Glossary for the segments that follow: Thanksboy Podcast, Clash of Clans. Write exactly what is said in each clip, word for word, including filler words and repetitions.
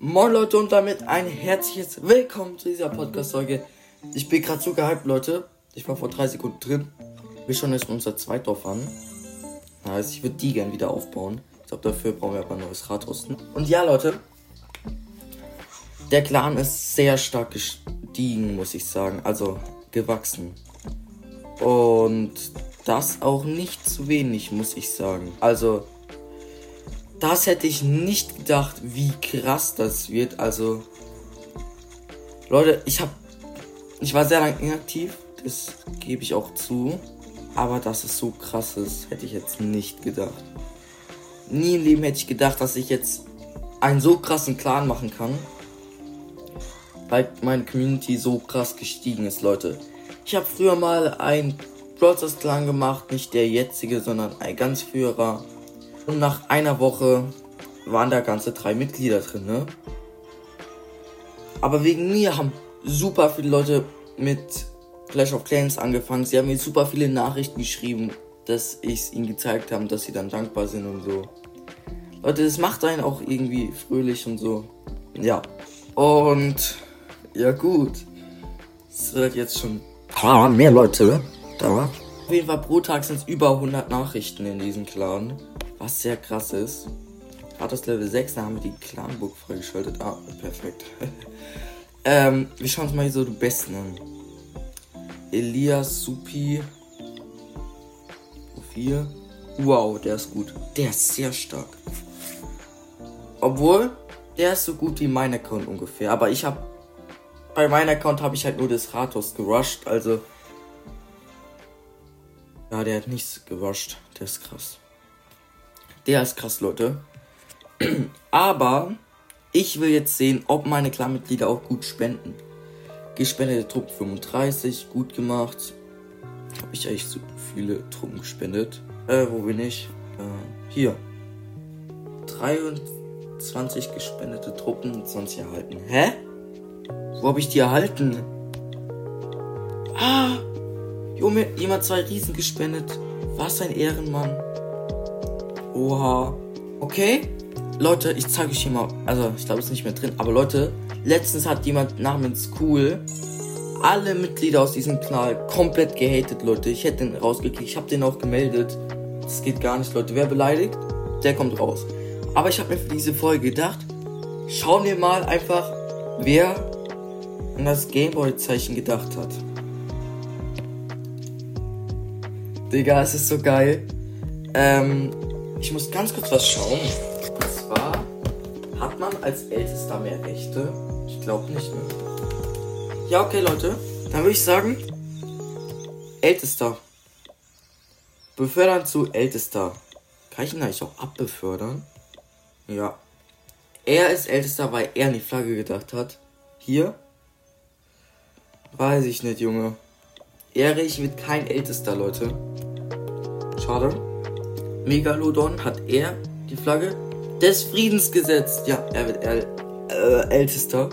Moin Leute und damit ein herzliches Willkommen zu dieser Podcast-Folge. Ich bin gerade so gehypt, Leute. Ich war vor drei Sekunden drin. Wir schauen jetzt unser Zweitdorf an. Also ich würde die gerne wieder aufbauen. Ich glaube, dafür brauchen wir aber ein neues Rathaus. Und ja, Leute. Der Clan ist sehr stark gestiegen, muss ich sagen. Also gewachsen. Und das auch nicht zu wenig, muss ich sagen. Also... Das hätte ich nicht gedacht, wie krass das wird. Also, Leute, ich hab, ich war sehr lange inaktiv, das gebe ich auch zu. Aber dass es so krass ist, hätte ich jetzt nicht gedacht. Nie im Leben hätte ich gedacht, dass ich jetzt einen so krassen Clan machen kann. Weil meine Community so krass gestiegen ist, Leute. Ich habe früher mal einen Brawl Stars Clan gemacht, nicht der jetzige, sondern ein ganz früherer. Und nach einer Woche waren da ganze drei Mitglieder drin, ne? Aber wegen mir haben super viele Leute mit Clash of Clans angefangen. Sie haben mir super viele Nachrichten geschrieben, dass ich es ihnen gezeigt habe, dass sie dann dankbar sind und so. Leute, das macht einen auch irgendwie fröhlich und so. Ja. Und ja gut. Es wird jetzt schon mehr Leute da war. Auf jeden Fall pro Tag sind es über hundert Nachrichten in diesem Clan. Was sehr krass ist. Gerade das Level sechs, da haben wir die Clanburg freigeschaltet. Ah, perfekt. ähm, wir schauen uns mal hier so die Besten an. Elias, Supi. Profil. Wow, der ist gut. Der ist sehr stark. Obwohl, der ist so gut wie mein Account ungefähr. Aber ich habe... Bei meinem Account habe ich halt nur das Rathaus gerusht. Also... Ja, der hat nichts gerusht. Der ist krass. Der ist krass, Leute. Aber ich will jetzt sehen, ob meine Clanmitglieder auch gut spenden. Gespendete Truppen fünfunddreißig, gut gemacht. Habe ich eigentlich so viele Truppen gespendet? Äh, wo bin ich? Äh, hier. dreiundzwanzig gespendete Truppen und zwanzig erhalten. Hä? Wo habe ich die erhalten? Ah! Junge, jemand zwei Riesen gespendet. Was ein Ehrenmann. Oha. Okay. Leute, ich zeige euch hier mal. Also, ich glaube, es ist nicht mehr drin. Aber Leute, letztens hat jemand namens Cool alle Mitglieder aus diesem Kanal komplett gehatet, Leute. Ich hätte den rausgekriegt. Ich habe den auch gemeldet. Das geht gar nicht, Leute. Wer beleidigt, der kommt raus. Aber ich habe mir für diese Folge gedacht, schauen wir mal einfach, wer an das Gameboy-Zeichen gedacht hat. Digga, es ist so geil. Ähm... Ich muss ganz kurz was schauen. Und zwar, hat man als Ältester mehr Rechte? Ich glaube nicht, ne? Ja, okay, Leute. Dann würde ich sagen, Ältester. Befördern zu Ältester. Kann ich ihn eigentlich auch abbefördern? Ja. Er ist Ältester, weil er an die Flagge gedacht hat. Hier? Weiß ich nicht, Junge. Erich wird kein Ältester, Leute. Schade. Megalodon hat er die Flagge des Friedens gesetzt. Ja, er wird äl- äh, Ältester.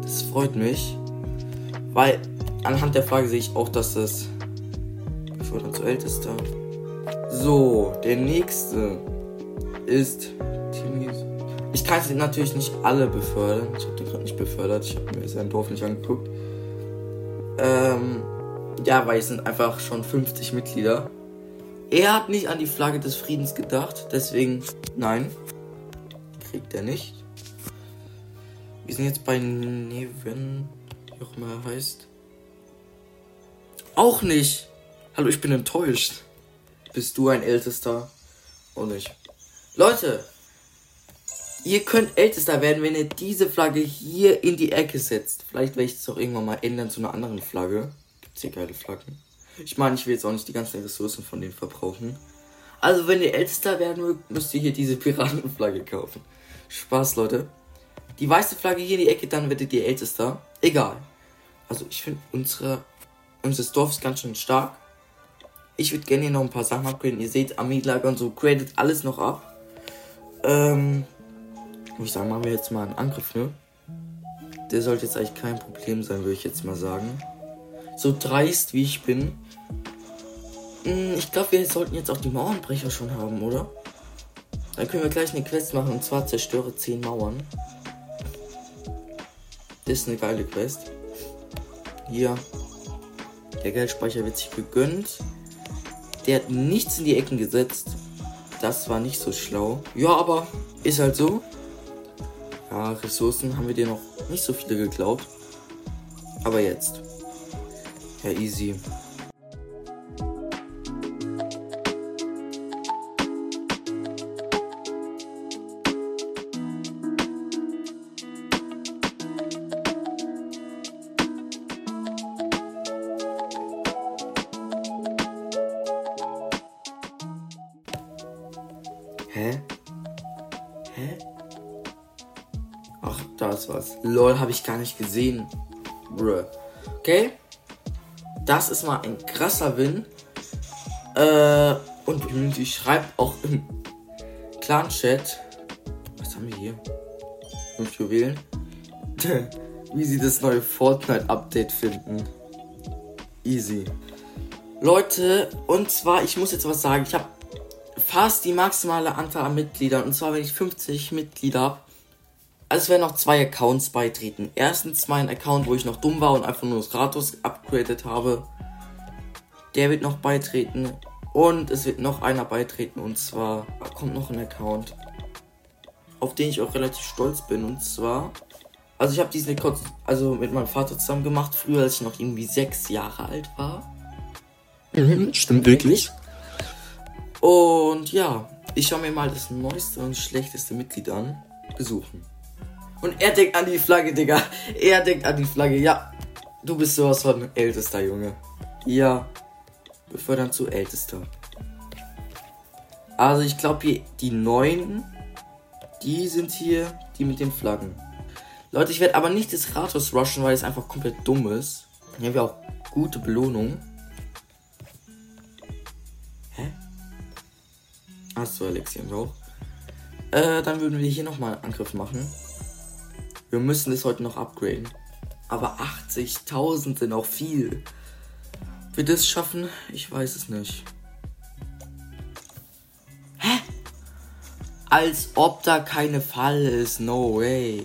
Das freut mich. Weil anhand der Flagge sehe ich auch, dass das befördert zu Ältester. So, der nächste ist Timis. Ich kann sie natürlich nicht alle befördern. Ich habe den gerade nicht befördert. Ich habe mir sein Dorf nicht angeguckt. Ähm, ja, weil es sind einfach schon fünfzig Mitglieder. Er hat nicht an die Flagge des Friedens gedacht, deswegen, nein, kriegt er nicht. Wir sind jetzt bei Neven, wie auch immer er heißt. Auch nicht. Hallo, ich bin enttäuscht. Bist du ein Ältester? Und ich. Leute, ihr könnt Ältester werden, wenn ihr diese Flagge hier in die Ecke setzt. Vielleicht werde ich es auch irgendwann mal ändern zu einer anderen Flagge. Gibt's hier geile Flaggen? Ich meine, ich will jetzt auch nicht die ganzen Ressourcen von denen verbrauchen. Also, wenn ihr Ältester werden mögt, müsst ihr hier diese Piratenflagge kaufen. Spaß, Leute. Die weiße Flagge hier in die Ecke, dann werdet ihr Ältester. Egal. Also, ich finde, unsere unser Dorf ist ganz schön stark. Ich würde gerne hier noch ein paar Sachen upgraden. Ihr seht, Armeelager und so, gradet alles noch ab. Ähm, ich sage, machen wir jetzt mal einen Angriff, ne? Der sollte jetzt eigentlich kein Problem sein, würde ich jetzt mal sagen. So dreist, wie ich bin. Ich glaube, wir sollten jetzt auch die Mauernbrecher schon haben, oder? Dann können wir gleich eine Quest machen, und zwar zerstöre zehn Mauern. Das ist eine geile Quest. Hier. Der Geldspeicher wird sich gegönnt. Der hat nichts in die Ecken gesetzt. Das war nicht so schlau. Ja, aber ist halt so. Ja, Ressourcen haben wir dir noch nicht so viele geklaut. Aber jetzt. Ja, easy. Hä? Hä? Ach, da ist was. Lol, habe ich gar nicht gesehen. Bruh. Okay? Das ist mal ein krasser Win. Äh, und ich schreibe auch im Clan-Chat. Was haben wir hier? Fünf Juwelen. Wie sie das neue Fortnite-Update finden. Easy. Leute, und zwar, ich muss jetzt was sagen. Ich habe fast die maximale Anzahl an Mitgliedern. Und zwar, wenn ich fünfzig Mitglieder habe. Also es werden noch zwei Accounts beitreten. Erstens mein Account, wo ich noch dumm war und einfach nur das Gratis upgradet habe. Der wird noch beitreten. Und es wird noch einer beitreten. Und zwar kommt noch ein Account, auf den ich auch relativ stolz bin. Und zwar, also ich habe diesen Account also mit meinem Vater zusammen gemacht. Früher, als ich noch irgendwie sechs Jahre alt war. Mhm, stimmt wirklich. Und ja, ich schaue mir mal das neueste und schlechteste Mitglied an. Besuchen. Und er denkt an die Flagge, Digga. Er denkt an die Flagge. Ja, du bist sowas von ältester, Junge. Ja, befördern zu ältester. Also ich glaube, die Neuen, die sind hier, die mit den Flaggen. Leute, ich werde aber nicht das Rathaus rushen, weil es einfach komplett dumm ist. Hier haben wir auch gute Belohnung. Hä? Achso, Elixir auch. Äh, dann würden wir hier nochmal einen Angriff machen. Wir müssen das heute noch upgraden. Aber achtzigtausend sind auch viel. Wird es schaffen? Ich weiß es nicht. Hä? Als ob da keine Falle ist. No way.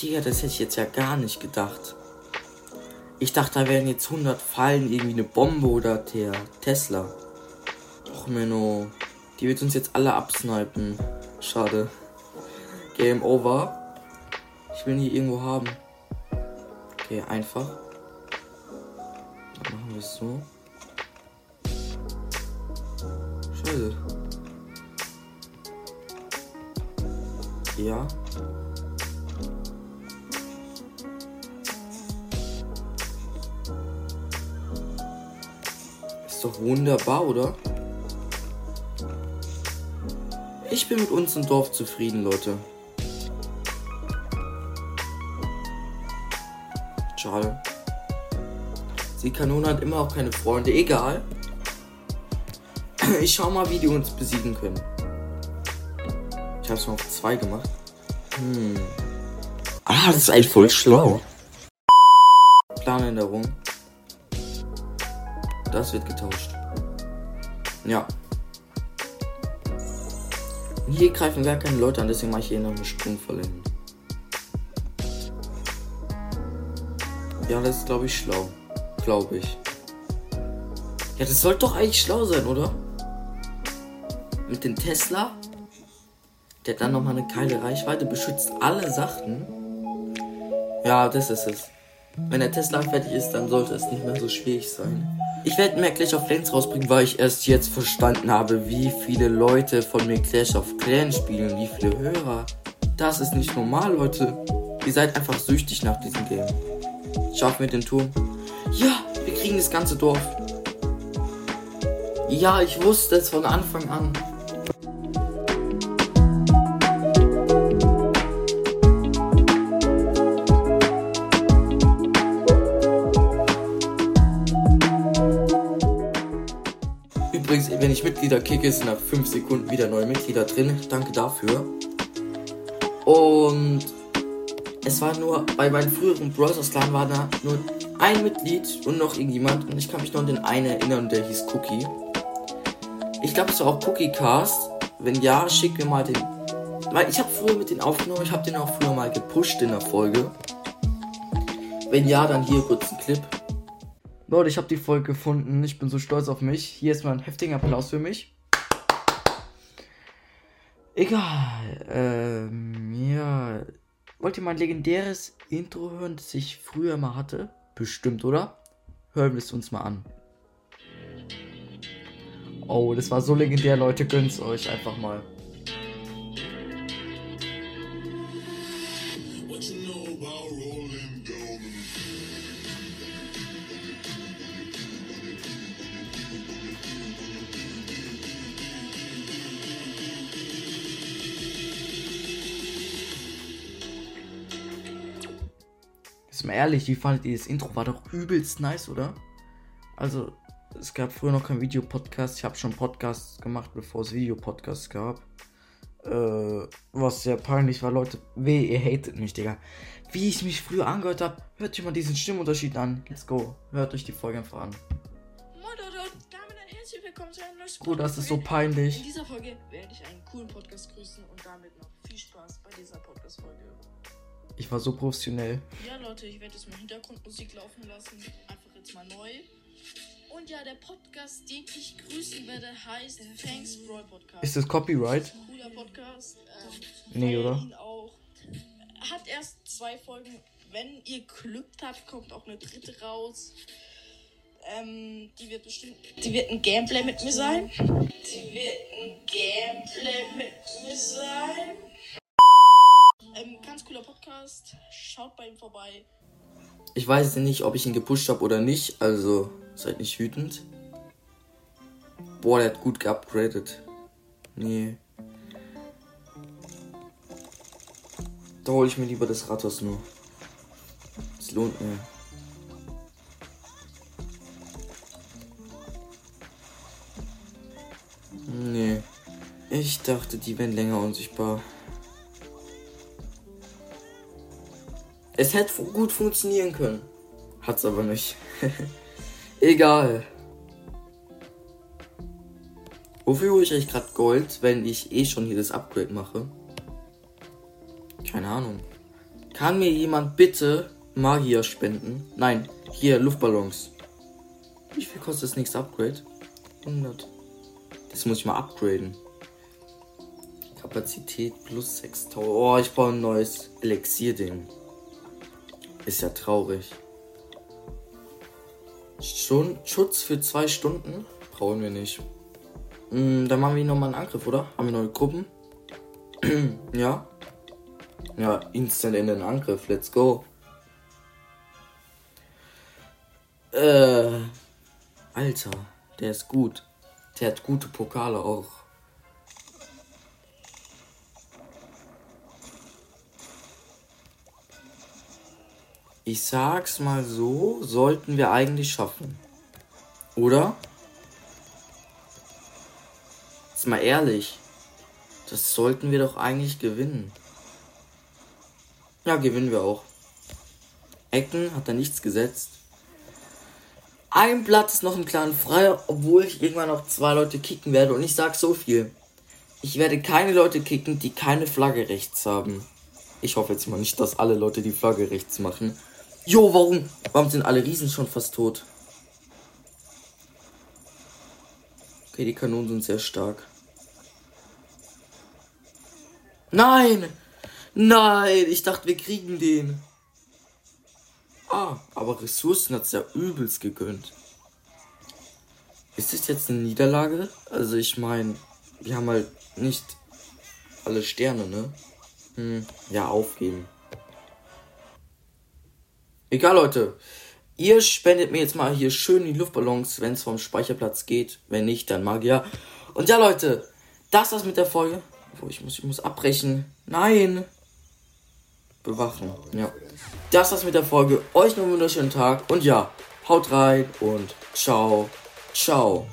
Digga, das hätte ich jetzt ja gar nicht gedacht. Ich dachte, da wären jetzt hundert Fallen. Irgendwie eine Bombe oder der Tesla. Och, Menno. Die wird uns jetzt alle absnipen. Schade. Game over. Ich will ihn hier irgendwo haben. Okay, einfach. Dann machen wir es so. Scheiße. Ja. Ist doch wunderbar, oder? Ich bin mit uns im Dorf zufrieden, Leute. Schade. Die Kanone hat immer auch keine Freunde. Egal. Ich schau mal, wie die uns besiegen können. Ich hab's mal auf zwei gemacht. Hm. Ah, das ist eigentlich voll schlau. Planänderung. Das wird getauscht. Ja. Und hier greifen gar keine Leute an, deswegen mache ich hier noch einen Sprung verlängern. Ja, das ist, glaube ich, schlau. Glaube ich. Ja, das sollte doch eigentlich schlau sein, oder? Mit dem Tesla. Der hat dann nochmal eine geile Reichweite, beschützt alle Sachen. Ja, das ist es. Wenn der Tesla fertig ist, dann sollte es nicht mehr so schwierig sein. Ich werde mehr Clash of Clans rausbringen, weil ich erst jetzt verstanden habe, wie viele Leute von mir Clash of Clans spielen, wie viele Hörer. Das ist nicht normal, Leute. Ihr seid einfach süchtig nach diesem Game. Schaffen wir den Turm. Ja, wir kriegen das ganze Dorf. Ja, ich wusste es von Anfang an. Übrigens, wenn ich Mitglieder kicke, sind nach fünf Sekunden wieder neue Mitglieder drin. Danke dafür. Und es war nur, bei meinen früheren Brothers Clan war da nur ein Mitglied und noch irgendjemand. Und ich kann mich noch an den einen erinnern, der hieß Cookie. Ich glaube, es war auch Cookie Cast. Wenn ja, schick mir mal den Weil ich habe früher mit denen aufgenommen, ich habe den auch früher mal gepusht in der Folge. Wenn ja, dann hier kurz ein Clip. Leute, ich habe die Folge gefunden, ich bin so stolz auf mich. Hier ist mal ein heftiger Applaus für mich. Egal, ähm, ja. Wollt ihr mein legendäres Intro hören, das ich früher mal hatte? Bestimmt, oder? Hören wir es uns mal an. Oh, das war so legendär, Leute, gönnt's euch einfach mal. Mal ehrlich, wie fandet ihr das Intro? War doch übelst nice, oder? Also, es gab früher noch keinen Videopodcast. Ich habe schon Podcasts gemacht, bevor es Videopodcasts gab. Äh, was sehr peinlich war, Leute. Weh, ihr hatet mich, Digga. Wie ich mich früher angehört habe, hört euch mal diesen Stimmunterschied an. Let's go. Hört euch die Folge einfach an. Gut, das ist so peinlich. In dieser Folge werde ich einen coolen Podcast grüßen und damit noch viel Spaß bei dieser Podcast-Folge. Ich war so professionell. Ja, Leute, ich werde jetzt mal Hintergrundmusik laufen lassen. Einfach jetzt mal neu. Und ja, der Podcast, den ich grüßen werde, heißt Thanksboy Podcast. Ist das Copyright? Das ist ein cooler Podcast. Ähm, nee, oder? Auch. Hat erst zwei Folgen. Wenn ihr Glück habt, kommt auch eine dritte raus. Ähm, die wird bestimmt... Die wird ein Gameplay mit mir sein. Die wird ein Gameplay mit mir sein. Ähm, ganz cooler Podcast, schaut bei ihm vorbei. Ich weiß nicht, ob ich ihn gepusht habe oder nicht, also seid nicht wütend. Boah, der hat gut geupgradet. Nee. Da hole ich mir lieber das Rathaus nur. Es lohnt mir. Nee. Ich dachte, die wären länger unsichtbar. Es hätte gut funktionieren können. Hat's aber nicht. Egal. Wofür hole ich eigentlich gerade Gold, wenn ich eh schon hier das Upgrade mache? Keine Ahnung. Kann mir jemand bitte Magier spenden? Nein, hier, Luftballons. Wie viel kostet das nächste Upgrade? hundert. Das muss ich mal upgraden. Kapazität plus sechstausend. Oh, ich brauche ein neues Elixier-Ding. Ist ja traurig. Schon Schutz für zwei Stunden? Brauchen wir nicht. Hm, dann machen wir nochmal einen Angriff, oder? Haben wir neue Gruppen? Ja. Ja, instant in den Angriff. Let's go. Äh. Alter, der ist gut. Der hat gute Pokale auch. Ich sag's mal so, sollten wir eigentlich schaffen. Oder? Jetzt mal ehrlich. Das sollten wir doch eigentlich gewinnen. Ja, gewinnen wir auch. Ecken hat da nichts gesetzt. Ein Platz ist noch im Clan frei, obwohl ich irgendwann noch zwei Leute kicken werde. Und ich sag so viel. Ich werde keine Leute kicken, die keine Flagge rechts haben. Ich hoffe jetzt mal nicht, dass alle Leute die Flagge rechts machen. Jo, warum? Warum sind alle Riesen schon fast tot? Okay, die Kanonen sind sehr stark. Nein! Nein! Ich dachte, wir kriegen den. Ah, aber Ressourcen hat's ja übelst gegönnt. Ist das jetzt eine Niederlage? Also ich meine, wir haben halt nicht alle Sterne, ne? Hm, ja, aufgeben. Egal, Leute. Ihr spendet mir jetzt mal hier schön die Luftballons, wenn es vom Speicherplatz geht. Wenn nicht, dann Magier. Und ja, Leute, das war's mit der Folge. Oh, ich muss, ich muss abbrechen. Nein. Bewachen. Ja. Das war's mit der Folge. Euch noch einen wunderschönen Tag. Und ja, haut rein und ciao. Ciao.